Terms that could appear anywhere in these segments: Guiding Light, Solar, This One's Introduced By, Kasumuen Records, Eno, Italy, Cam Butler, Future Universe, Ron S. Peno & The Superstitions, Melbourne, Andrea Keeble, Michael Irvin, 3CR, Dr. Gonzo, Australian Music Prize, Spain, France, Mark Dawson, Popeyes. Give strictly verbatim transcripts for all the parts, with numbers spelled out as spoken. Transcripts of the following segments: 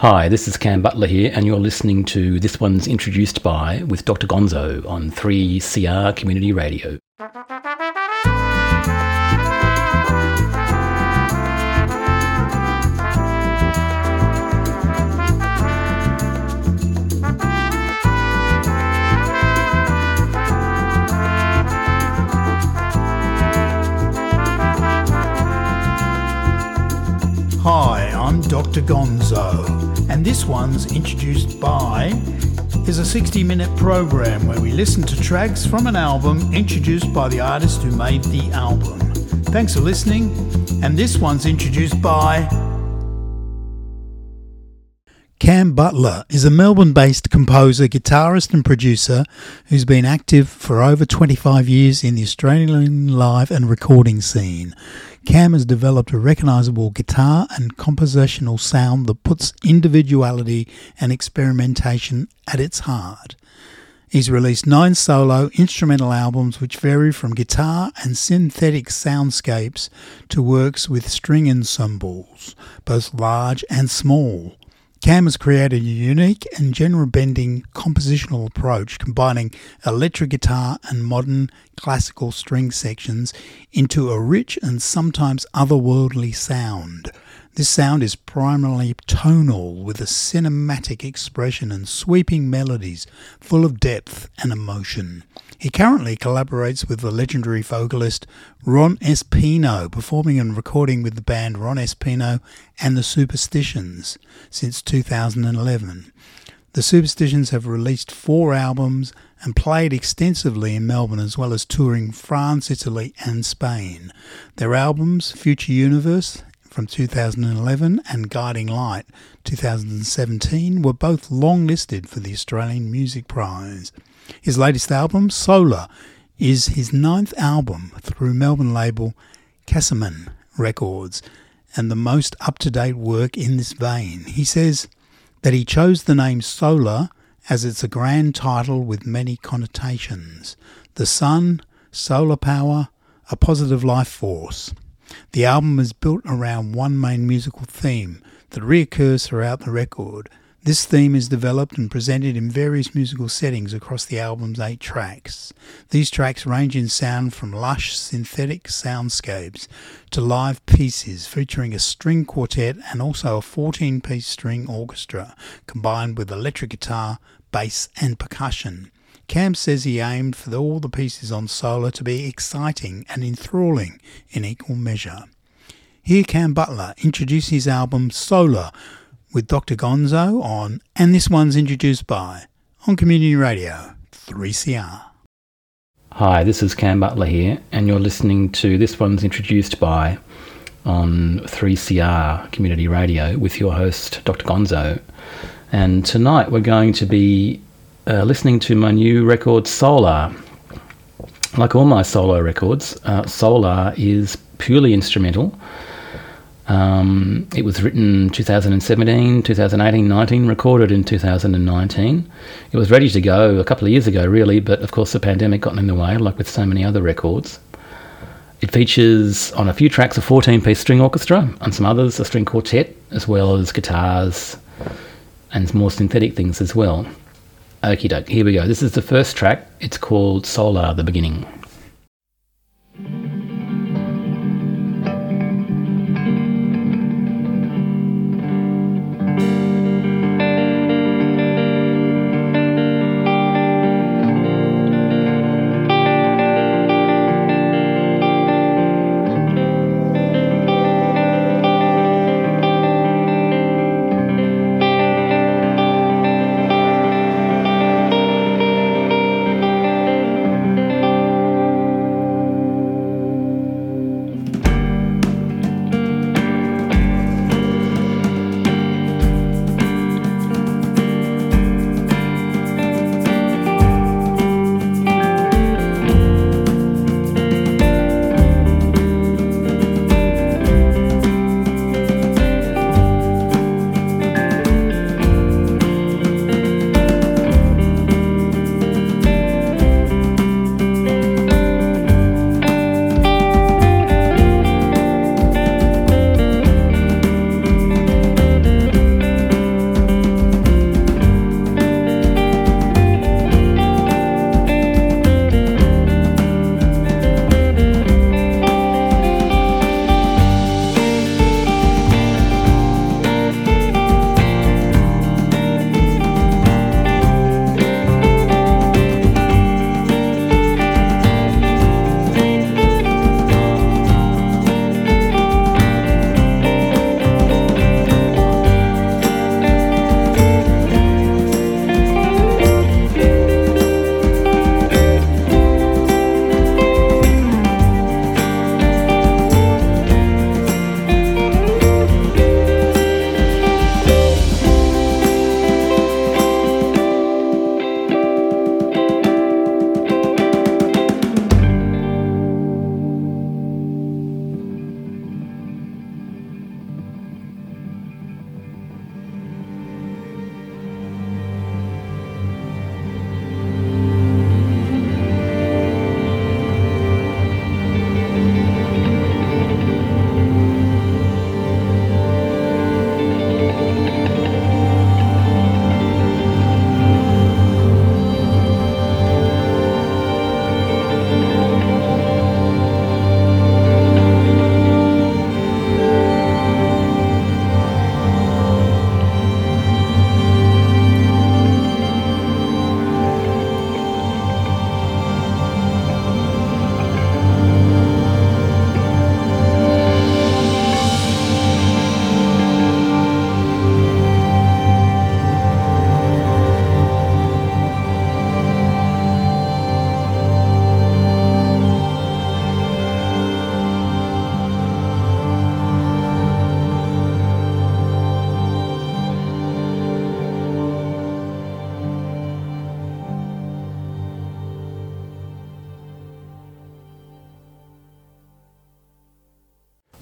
Hi, this is Cam Butler here, and you're listening to This One's Introduced By with Doctor Gonzo on three C R Community Radio. Hi, I'm Doctor Gonzo. And this one's Introduced By is a sixty-minute program where we listen to tracks from an album introduced by the artist who made the album. Thanks for listening, and this one's Introduced By... Cam Butler is a Melbourne-based composer, guitarist and producer who's been active for over twenty-five years in the Australian live and recording scene. Cam has developed a recognisable guitar and compositional sound that puts individuality and experimentation at its heart. He's released nine solo instrumental albums which vary from guitar and synthetic soundscapes to works with string ensembles, both large and small. Cam has created a unique and genre-bending compositional approach combining electric guitar and modern classical string sections into a rich and sometimes otherworldly sound. This sound is primarily tonal with a cinematic expression and sweeping melodies full of depth and emotion. He currently collaborates with the legendary vocalist Ron S. Peno, performing and recording with the band Ron S. Peno and The Superstitions since two thousand eleven. The Superstitions have released four albums and played extensively in Melbourne as well as touring France, Italy and Spain. Their albums, Future Universe from two thousand eleven and Guiding Light two thousand seventeen, were both long-listed for the Australian Music Prize. His latest album, Solar, is his ninth album through Melbourne label Kasumuen Records and the most up-to-date work in this vein. He says that he chose the name Solar as it's a grand title with many connotations. The sun, solar power, a positive life force. The album is built around one main musical theme that reoccurs throughout the record. This theme is developed and presented in various musical settings across the album's eight tracks. These tracks range in sound from lush synthetic soundscapes to live pieces featuring a string quartet and also a fourteen-piece string orchestra combined with electric guitar, bass and percussion. Cam says he aimed for all the pieces on Solar to be exciting and enthralling in equal measure. Here Cam Butler introduced his album Solar with Doctor Gonzo on And This One's Introduced By on Community Radio three C R. Hi, this is Cam Butler here and you're listening to This One's Introduced By on three C R Community Radio with your host Doctor Gonzo, and tonight we're going to be Uh, listening to my new record, Solar. Like all my solo records, uh, Solar is purely instrumental. Um, it was written two thousand seventeen, two thousand eighteen, nineteen, recorded in two thousand nineteen. It was ready to go a couple of years ago, really, but of course the pandemic got in the way, like with so many other records. It features on a few tracks a fourteen-piece string orchestra, and some others a string quartet, as well as guitars and more synthetic things as well. Okie doke, here we go. This is the first track. It's called Solar, The Beginning.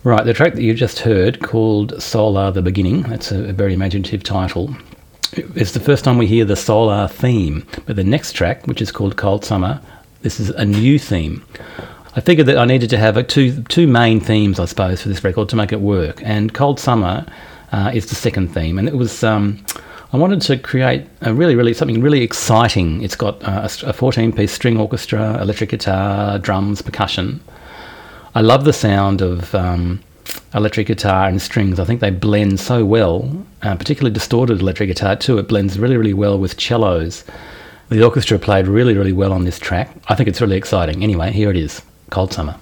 Right, the track that you just heard, called Solar The Beginning, that's a, a very imaginative title. It's the first time we hear the Solar theme, but the next track, which is called Cold Summer, this is a new theme. I figured that I needed to have a two two main themes, I suppose, for this record to make it work, and Cold Summer uh, is the second theme, and it was... Um, I wanted to create a really, really something really exciting. It's got uh, a fourteen-piece string orchestra, electric guitar, drums, percussion. I love the sound of um, electric guitar and strings. I think they blend so well, uh, particularly distorted electric guitar too. It blends really, really well with cellos. The orchestra played really, really well on this track. I think it's really exciting. Anyway, here it is, Cold Summer.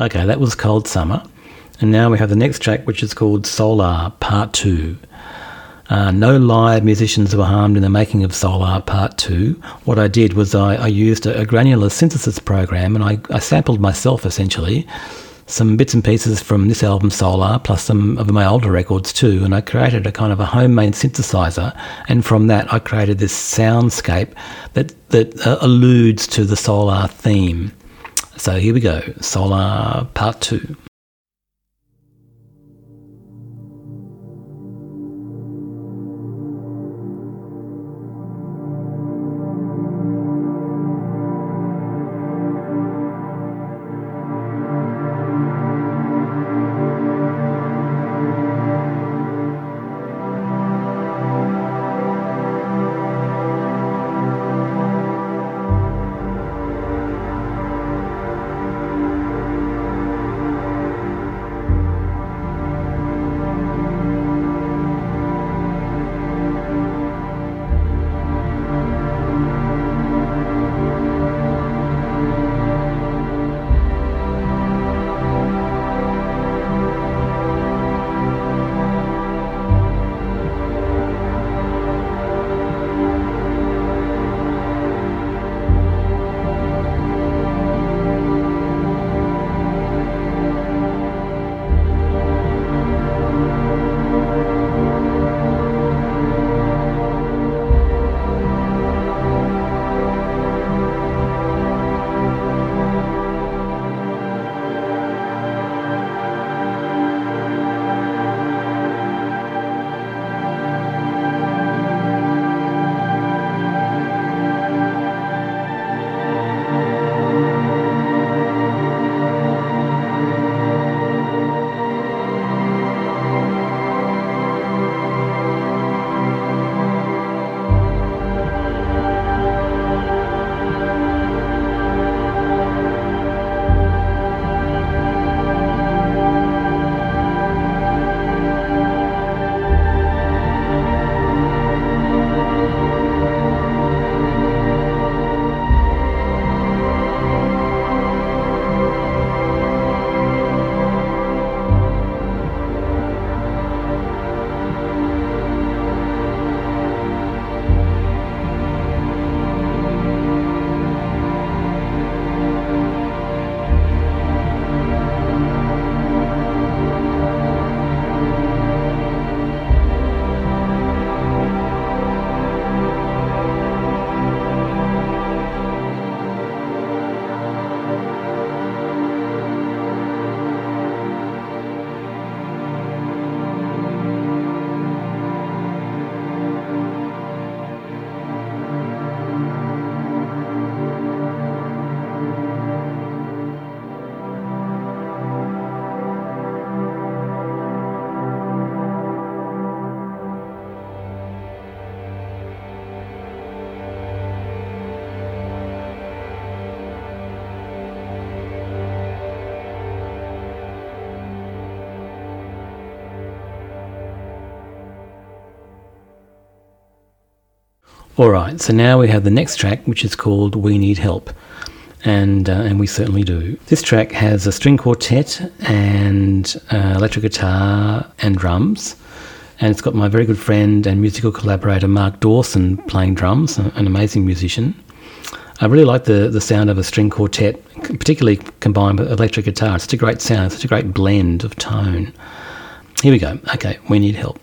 Okay, that was Cold Summer. And now we have the next track, which is called Solar Part two. Uh, no live musicians were harmed in the making of Solar Part two. What I did was I, I used a, a granular synthesis program, and I, I sampled myself, essentially, some bits and pieces from this album Solar, plus some of my older records too, and I created a kind of a homemade synthesizer, and from that I created this soundscape that, that uh, alludes to the Solar theme. So here we go, Solar Part two. Alright, so now we have the next track, which is called We Need Help, and uh, and we certainly do. This track has a string quartet and uh, electric guitar and drums, and it's got my very good friend and musical collaborator Mark Dawson playing drums, an amazing musician. I really like the, the sound of a string quartet, particularly combined with electric guitar. It's such a great sound, such a great blend of tone. Here we go. Okay, We Need Help.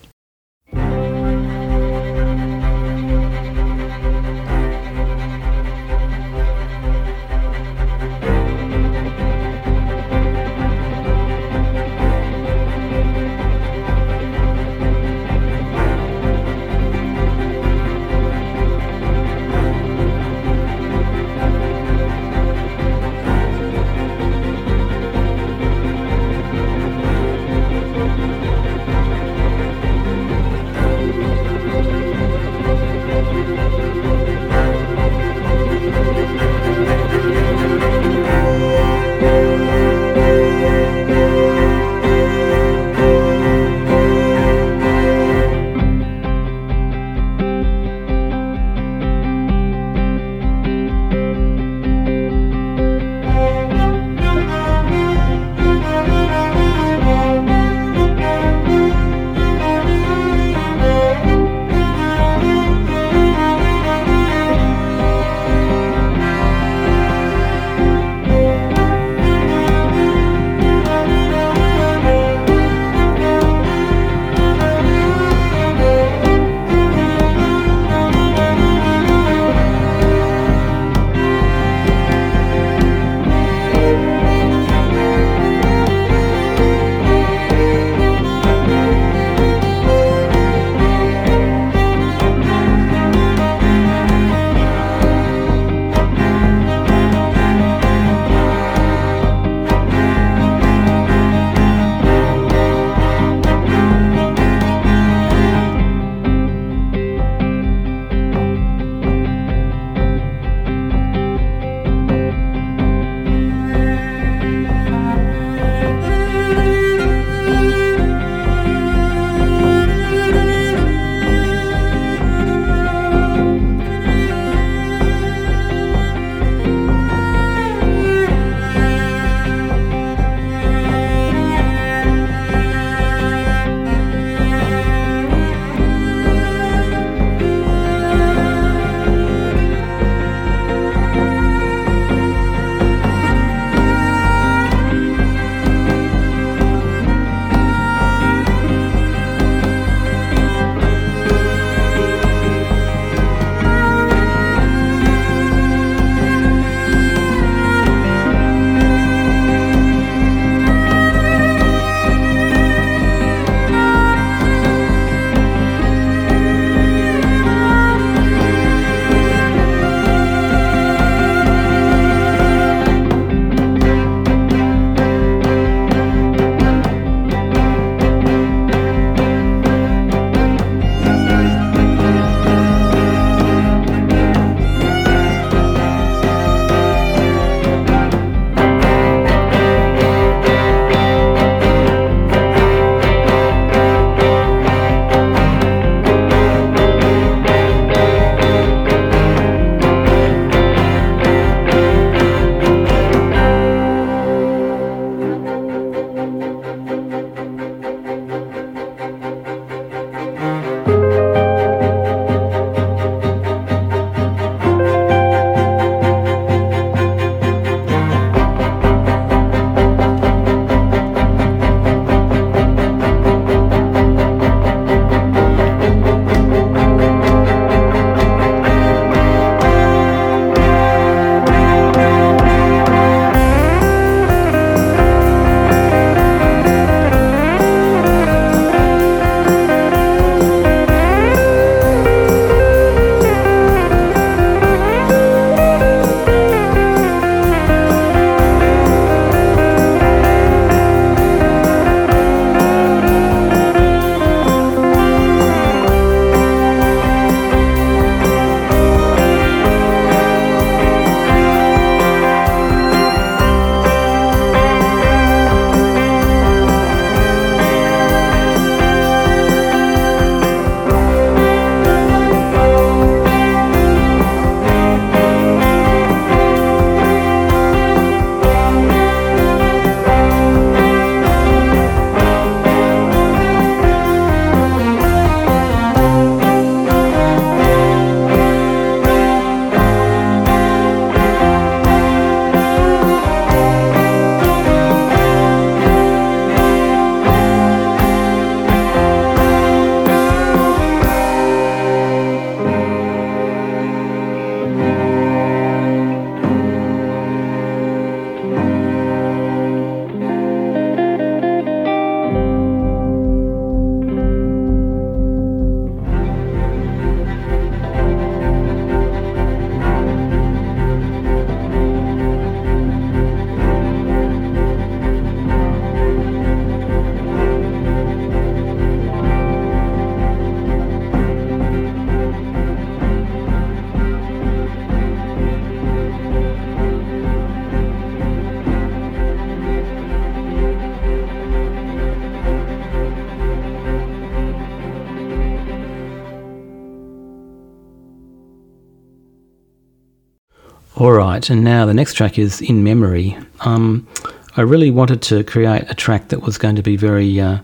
All right, and now the next track is In Memory. Um, I really wanted to create a track that was going to be very uh,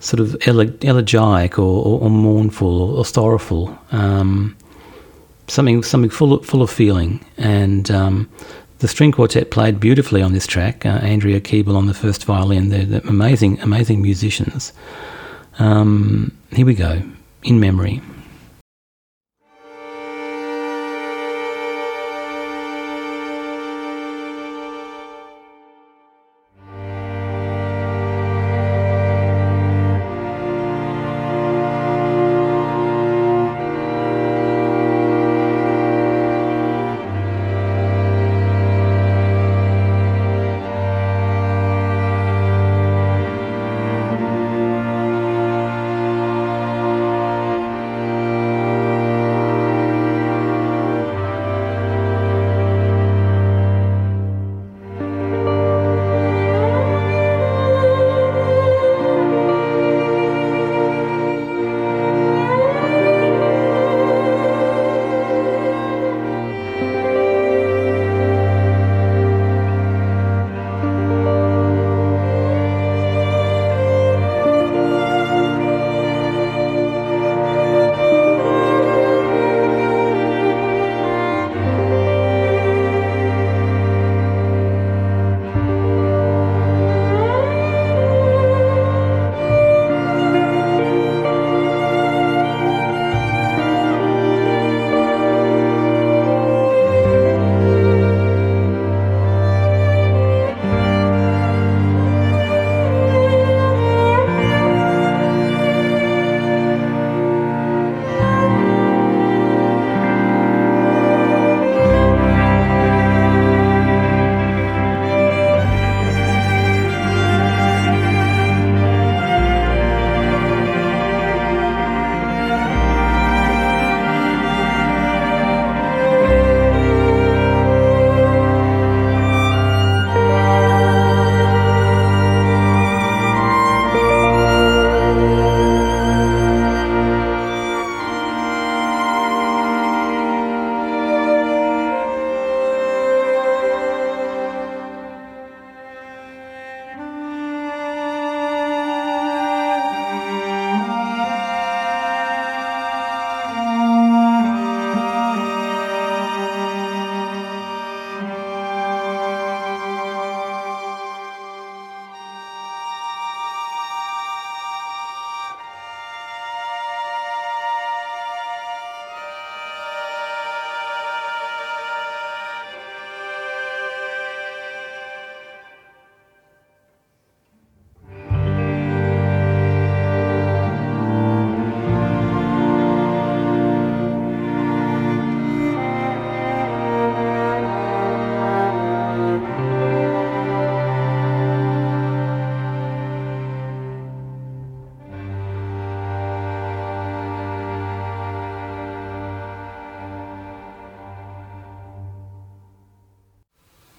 sort of ele- elegiac or, or, or mournful or, or sorrowful, um, something something full of, full of feeling. And um, the string quartet played beautifully on this track. Uh, Andrea Keeble on the first violin. They're, they're amazing, amazing musicians. Um, here we go, In Memory.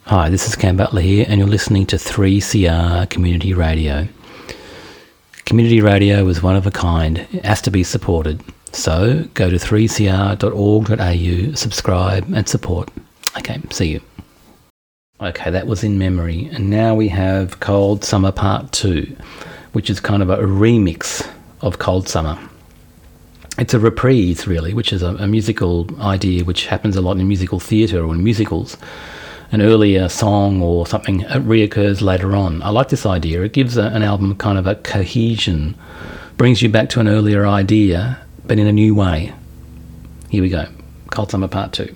Hi, this is Cam Butler here, and you're listening to three C R Community Radio. Community radio is one of a kind. It has to be supported. So go to three c r dot org dot a u, subscribe and support. Okay, see you. Okay, that was In Memory. And now we have Cold Summer Part two, which is kind of a remix of Cold Summer. It's a reprise, really, which is a, a musical idea which happens a lot in musical theatre or in musicals. An earlier song or something reoccurs later on. I like this idea. It gives a, an album kind of a cohesion, brings you back to an earlier idea, but in a new way. Here we go. Cold Summer Part two.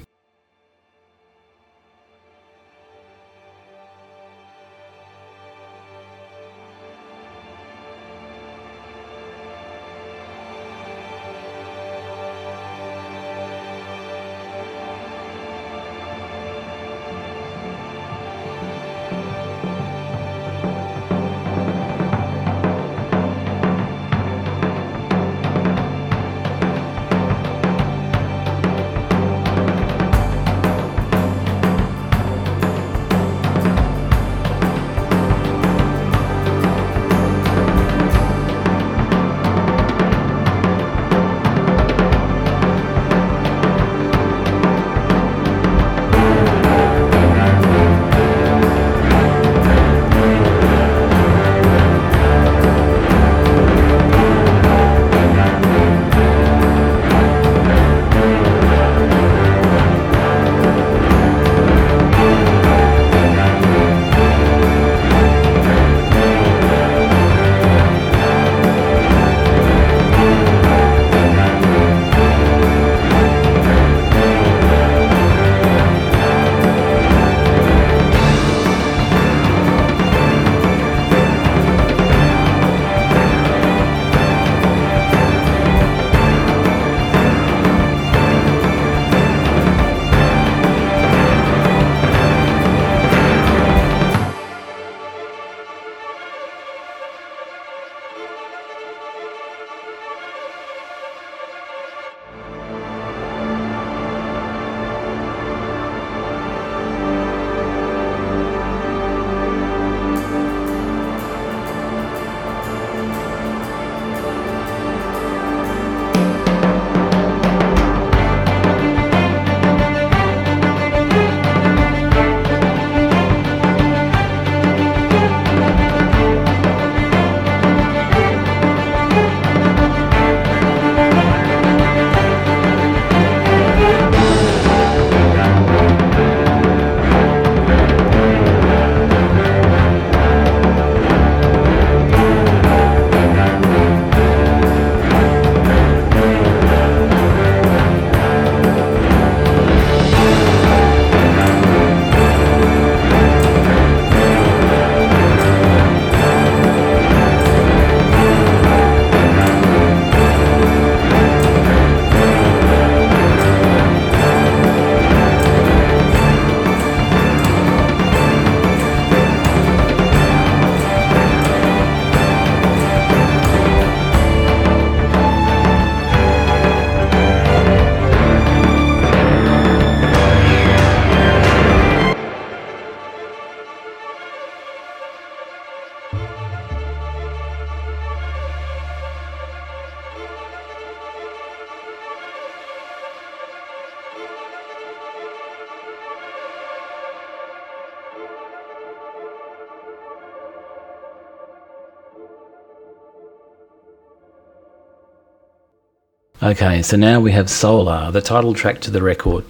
Okay, so now we have Solar, the title track to the record.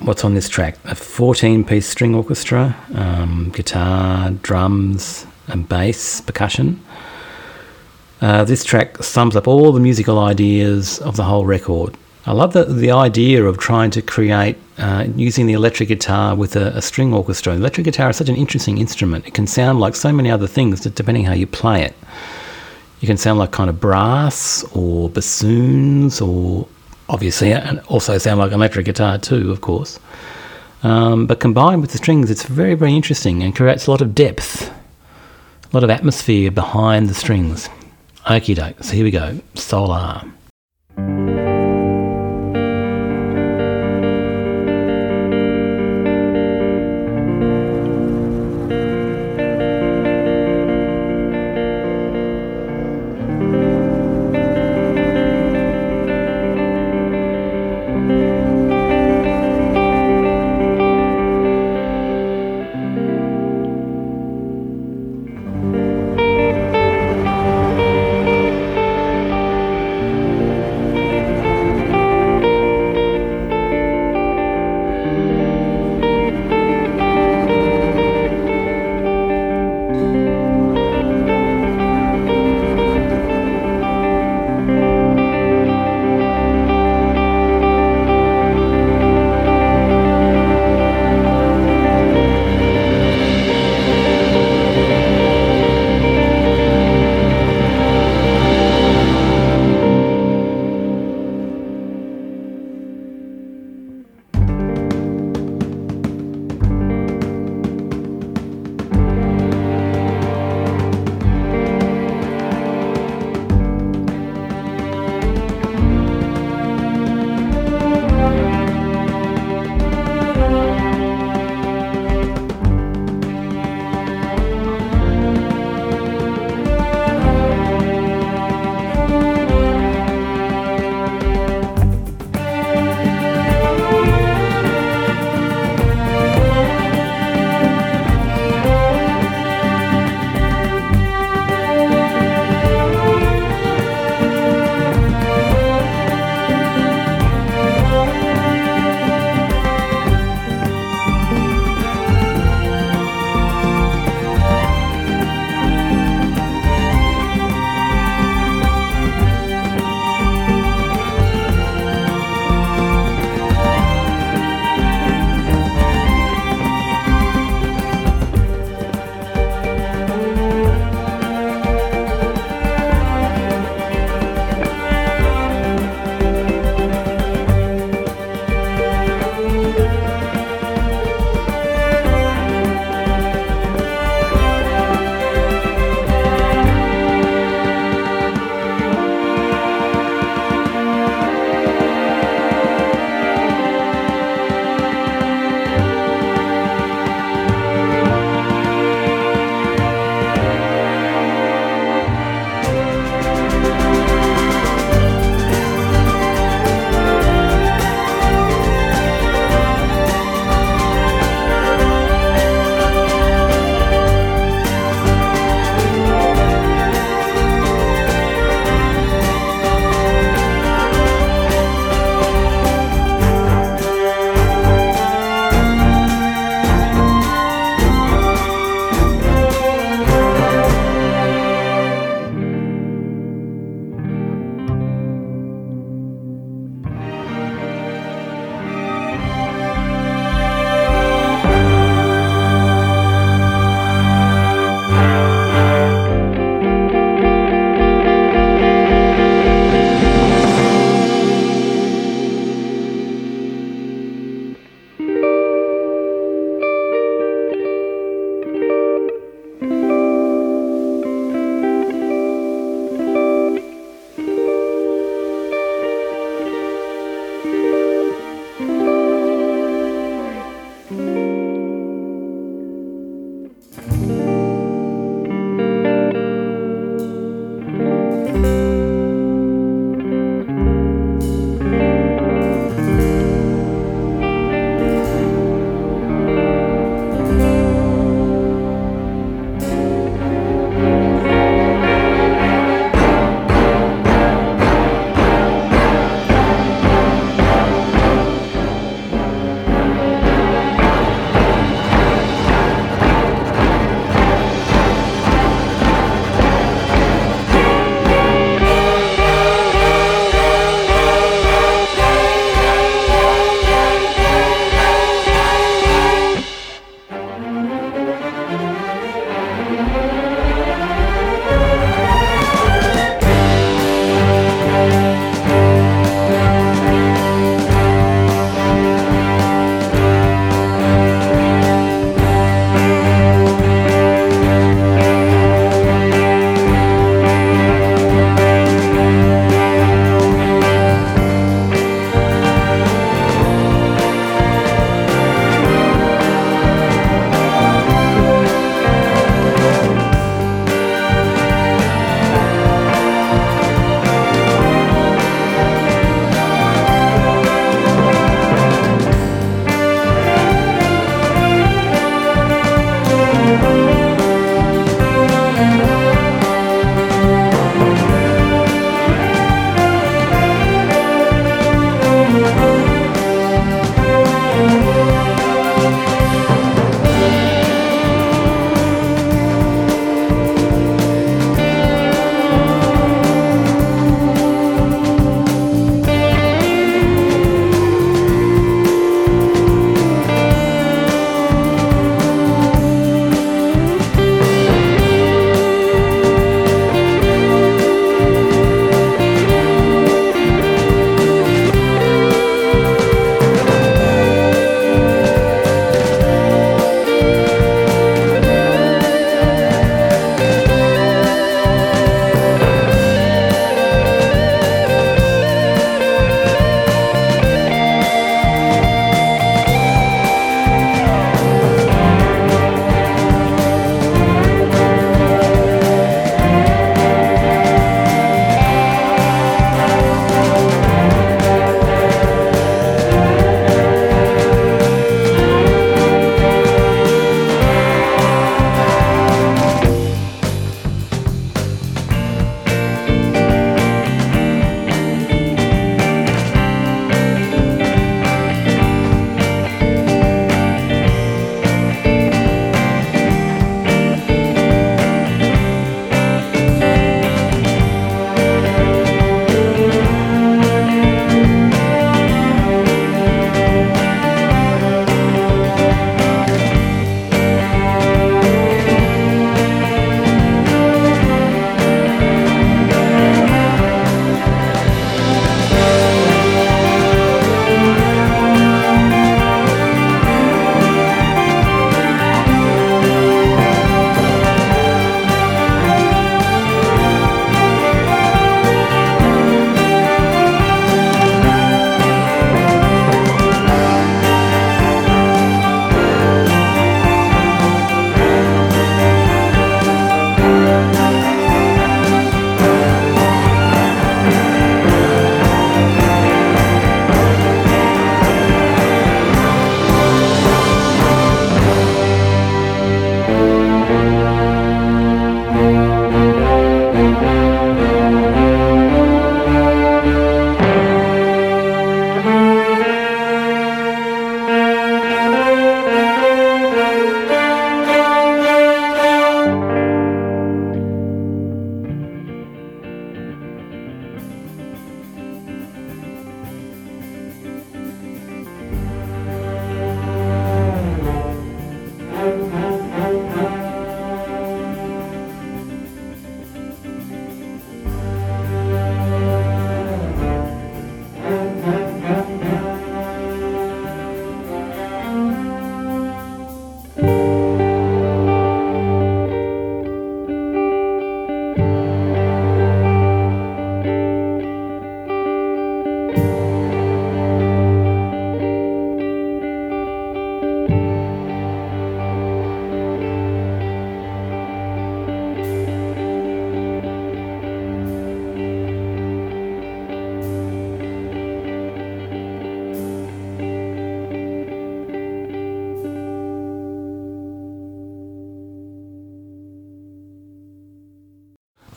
What's on this track? A fourteen-piece string orchestra, um, guitar, drums, and bass, percussion. Uh, this track sums up all the musical ideas of the whole record. I love the, the idea of trying to create, uh, using the electric guitar with a, a string orchestra. The electric guitar is such an interesting instrument. It can sound like so many other things, depending how you play it. You can sound like kind of brass or bassoons, or obviously, and also sound like an electric guitar too, of course. Um, but combined with the strings, it's very, very interesting and creates a lot of depth, a lot of atmosphere behind the strings. Okie doke, so here we go, Solar.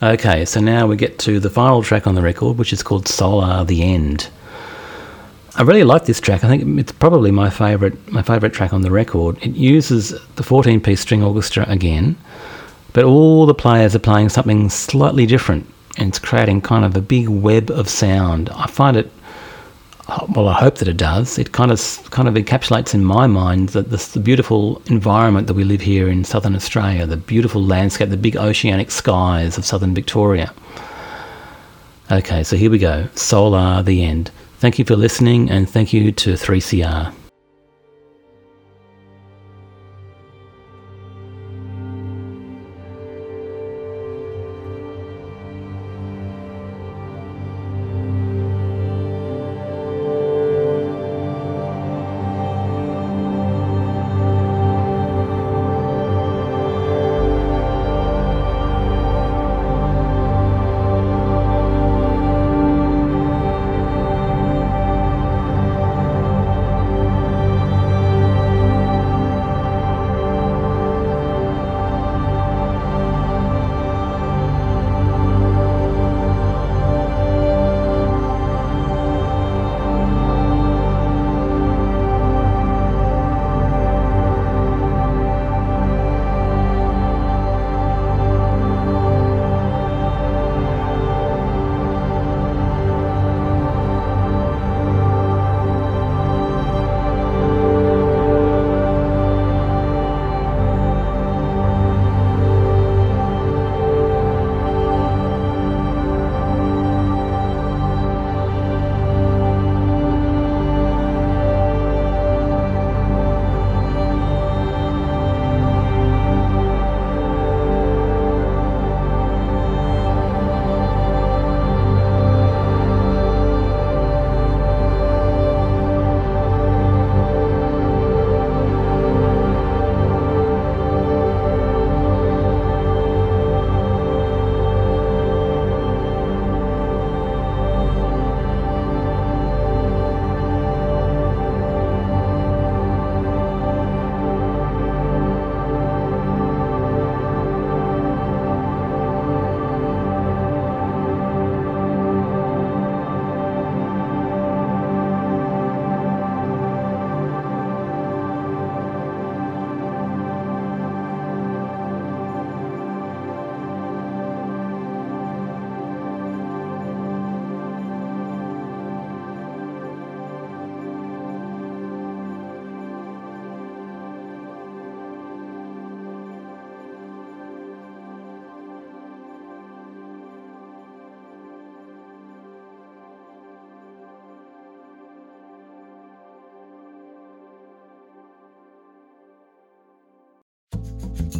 Okay, so now we get to the final track on the record, which is called Solar, The End. I really like this track. I think it's probably my favourite my favourite track on the record. It uses the fourteen-piece string orchestra again, but all the players are playing something slightly different, and it's creating kind of a big web of sound. I find it, well, I hope that it does. It kind of kind of encapsulates in my mind that this, the beautiful environment that we live here in southern Australia, the beautiful landscape, the big oceanic skies of southern Victoria. Okay, so here we go. Solar, The End. Thank you for listening, and thank you to three C R.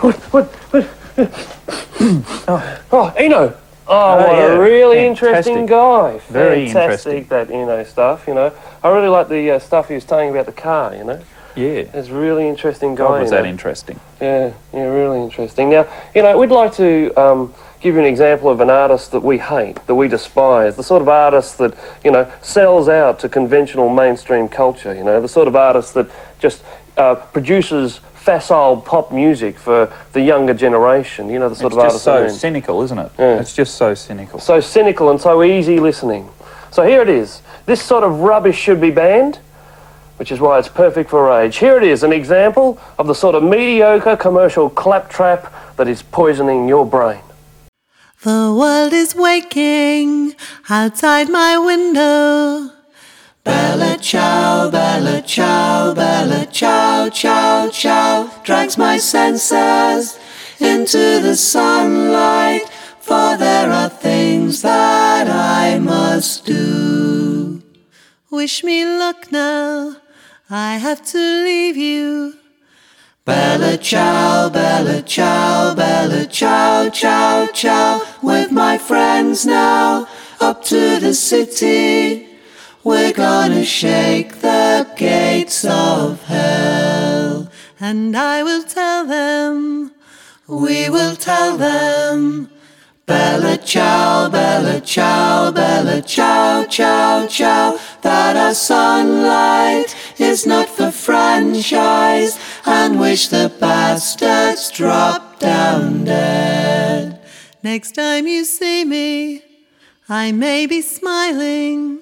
What? What? What? oh. oh, Eno! Oh, oh what yeah. a really Fantastic. interesting guy. Very Fantastic, interesting. That Eno stuff, you know. I really like the uh, stuff he was telling about the car, you know. Yeah. It's really interesting guy. Why was that know? interesting? Yeah, yeah, really interesting. Now, you know, we'd like to um, give you an example of an artist that we hate, that we despise, the sort of artist that, you know, sells out to conventional mainstream culture, you know, the sort of artist that just uh, produces facile pop music for the younger generation, you know, the sort it's of artist. It's just so thing. cynical, isn't it? Yeah. It's just so cynical. So cynical and so easy listening. So here it is. This sort of rubbish should be banned, which is why it's perfect for rage. Here it is, an example of the sort of mediocre commercial claptrap that is poisoning your brain. The world is waking outside my window. Bella ciao, bella ciao, bella ciao, ciao, ciao, drags my senses into the sunlight, for there are things that I must do. Wish me luck now, I have to leave you. Bella ciao, bella ciao, bella ciao, ciao, ciao, with my friends now, up to the city, we're gonna shake the gates of hell. And I will tell them, we will tell them, bella ciao, bella ciao, bella ciao, ciao, ciao, that our sunlight is not for franchise, and wish the bastards dropped down dead. Next time you see me, I may be smiling.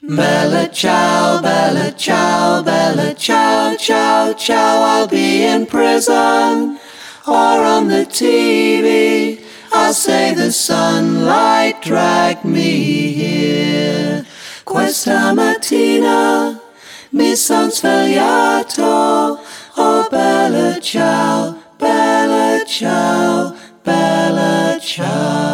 Bella ciao, bella ciao, bella ciao, ciao, ciao, I'll be in prison or on the T V. I'll say the sunlight dragged me here. Questa mattina mi son svegliato. Oh, bella ciao, bella ciao, bella ciao.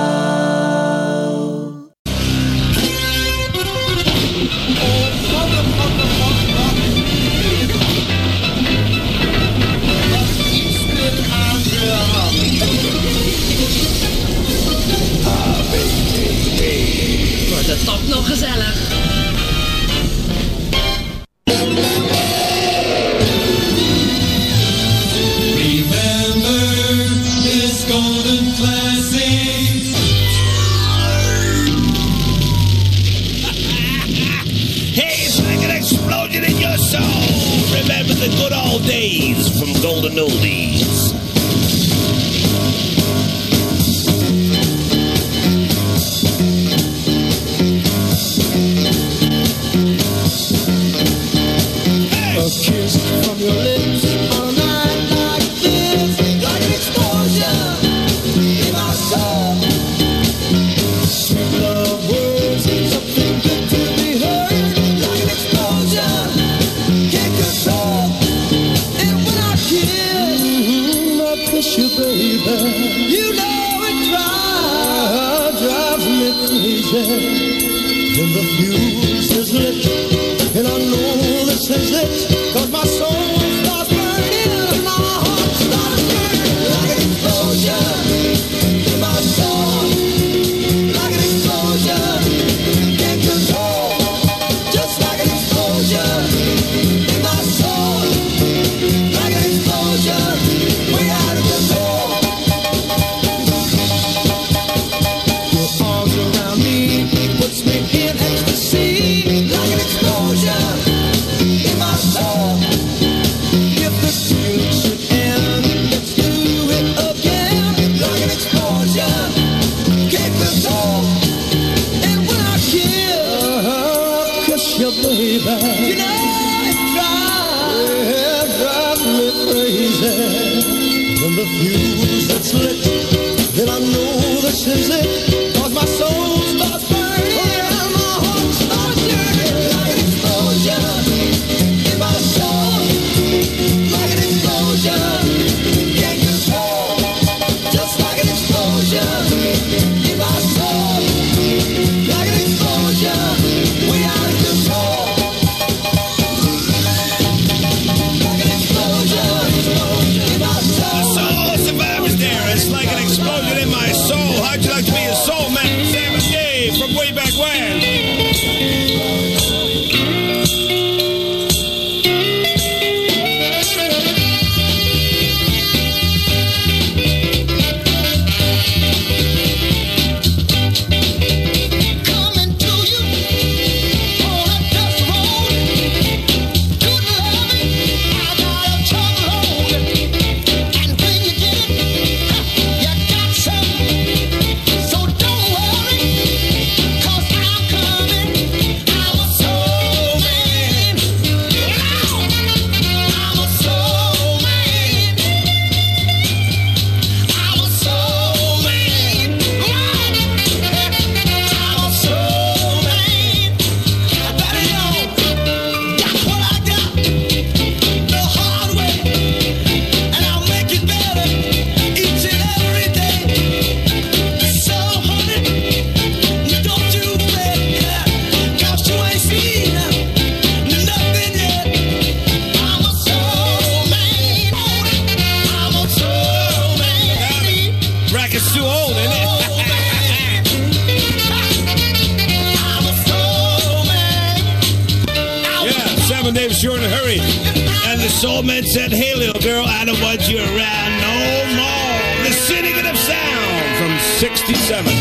Wordt het toch nog gezellig? Days from golden oldies. Hey! A kiss from your lips on a night like this, like an explosion in my soul. Sweet love words, something good to be heard, like an explosion, can't control. You, baby, you know it drives, drives me crazy. When the fuse is lit, and I know this is it, 'cause my soul starts burning, and my heart starts burning like an explosion in my soul, like an explosion, can't control, just like an explosion in my soul, like an explosion. So don't unless you're in a hurry. And the soul man said, hey, little girl, I don't want you around no more. The Syndicate of Sound from sixty-seven.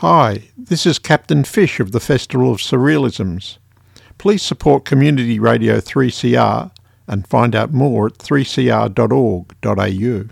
Hi, this is Captain Fish of the Festival of Surrealisms. Please support Community Radio three C R and find out more at three c r dot org dot a u.